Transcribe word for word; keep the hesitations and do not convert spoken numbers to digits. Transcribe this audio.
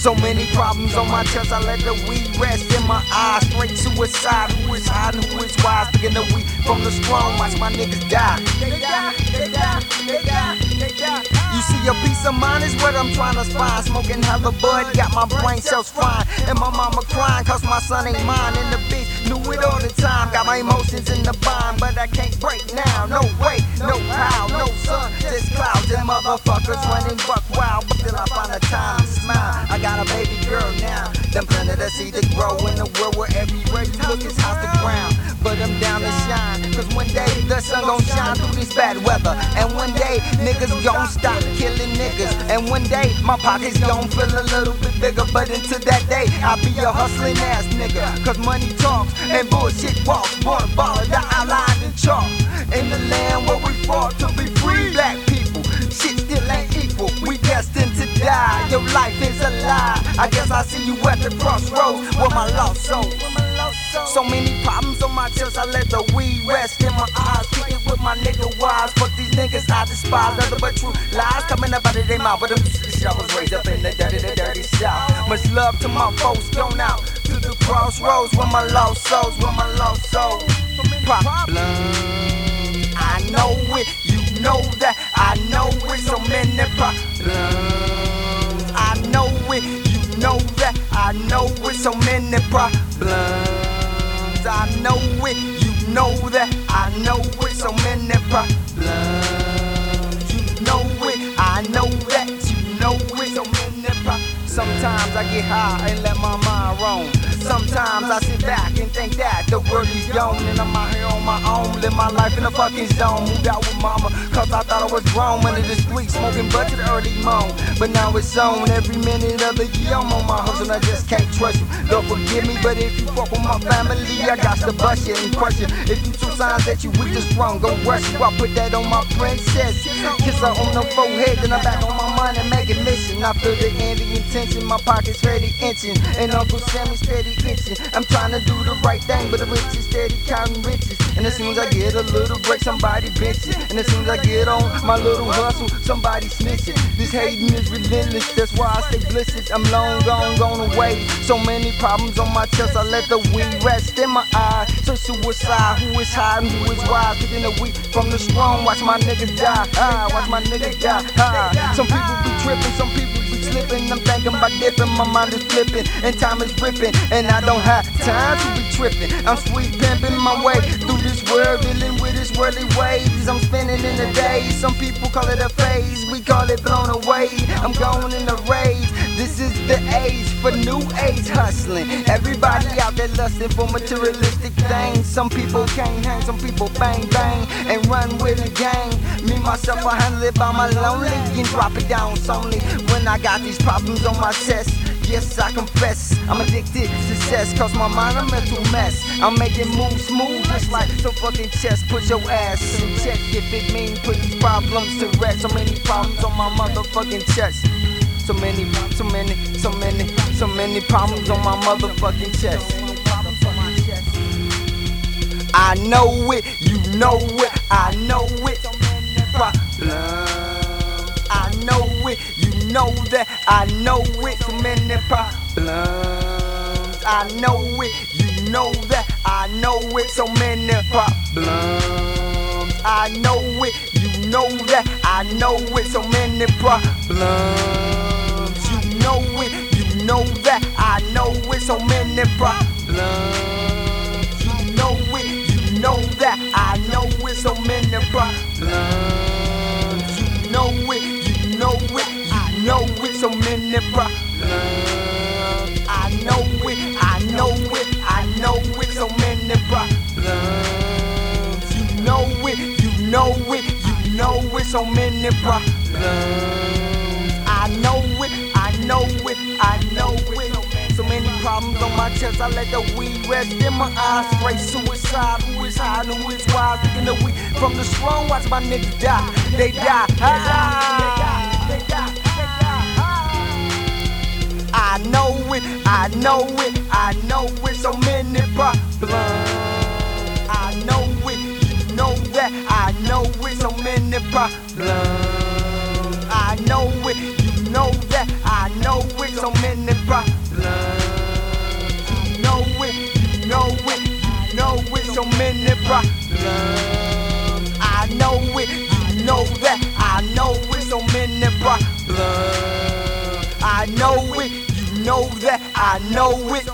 So many problems on my chest, I let the weed rest in my eyes. Straight suicide, who is hiding, who is wise? Picking the weed from the strong, watch my niggas die. They die, they die, they die, they die. You see, a peace of mind is what I'm trying to find. Smoking hella bud, got my brain cells frying. And my mama crying, cause my son ain't mine. And the bitch knew it all the time. Got my emotions in the bind, but I can't break now. No way, no how, no sun, just clouds. And motherfuckers running buck wild. But till I find a time to smile, I got a baby girl now. Them planted a seed to grow in a world where everywhere you look is hot to ground. But I'm down to shine, cause one day the sun gon' shine through this bad weather. And one day niggas gon' stop killing niggas. And one day my pockets gon' feel a little bit bigger. But until that day, I'll be a hustling ass nigga. Cause money talks and bullshit walks. More baller than I lied and chalk. In the land where we fought to be free, black people, shit still ain't equal. We destined to die, your life is a lie. I guess I see you at the crossroads with my lost soul. So many problems on my chest, I let the weed rest in my eyes. Kicking with my nigga wise, fuck these niggas I despise. Nothing but true lies coming up out of their mouth. But them shit I was raised up in the dirty, the dirty south. Much love to my folks, going out to the crossroads with my lost souls, with my lost souls. Problems, I know it, you know that, I know it. So many problems, I know it, you know that, I know it. So many problems. I know it, you know that, I know it, so many problems. You know it, I know that, you know it, so many problems. Sometimes I get high and let my mind roam. Sometimes I sit back and think that the world is young. And I'm out here on my own, live my life in a fucking zone. Moved out with mama, cause I thought I was grown. Under the street, smoking butt to the early moan. But now it's on, every minute of the year I'm on my hustle, and I just can't trust you. Don't forgive me, but if you fuck with my family, I got to bust you and crush you. If you two signs that you weak or strong, go rush you. I put that on my princess, kiss her on the forehead. Then I'm back on my mind and make it listen. I feel the envy and tension, my pocket's ready inching. And Uncle Sammy's steady. I'm trying to do the right thing, but the rich is steady counting riches. And as soon as I get a little break, somebody bitching. And as soon as I get on my little hustle, somebody snitching. This hating is relentless, that's why I stay blissed. I'm long gone, gone away. So many problems on my chest, I let the weed rest in my eyes. So suicide, who is hiding, who is wise? Picking the weak from the strong, watch my niggas die. Ah, watch my niggas die. Ah. Some people be tripping, some people slipping, I'm thinking about dipping, my mind is flipping, and time is ripping, and I don't have time to be tripping. I'm sweet pimping my way through this world, dealing with this worldly ways. I'm spinning in the days, some people call it a phase, we call it blown away. I'm going in a rage, this is the age for new age hustling. Everybody out there lusting for materialistic things. Some people can't hang, some people bang bang, and run with the gang. Me, myself, I handle it by my lonely, and drop it down solely when I got these problems on my chest. Yes, I confess, I'm addicted to success, cause my mind a mental mess. I'm making moves smooth, just like some fucking chess. Put your ass in check if it means put these problems to rest. So many problems on my motherfucking chest. So many, so many, so many, so many problems on my motherfucking chest. I know it, you know it, I know it. Problems, I know it, you know that, I know it, so many problems. I know it, you know that, I know it, so many problems. I know it, you know that, I know it, so many problems. You know it, you know that, I know it, so many problems. You know it, you know that, I know it, so many problems. You know it, you know it. I know it, so many problems. I know it, I know it, I know it, so many problems. You know it, you know it, you know it, so many problems. I know it, I know it, I know it. So many problems on my chest, I let the weed rest in my eyes. Straight suicide, who is hiding, who is wise? Picking the weed from the strong, watch my niggas die. They die, ah, they die, they die. I know it, I know it, I know it, so many problems. I know it, you know that, I know it, so many problems. I know it, you know that, I know it, so many problems. You know it, you know it, you know it, so many problems. I know it, you know that, I know it, so many problems. I know it, you know that, I know it.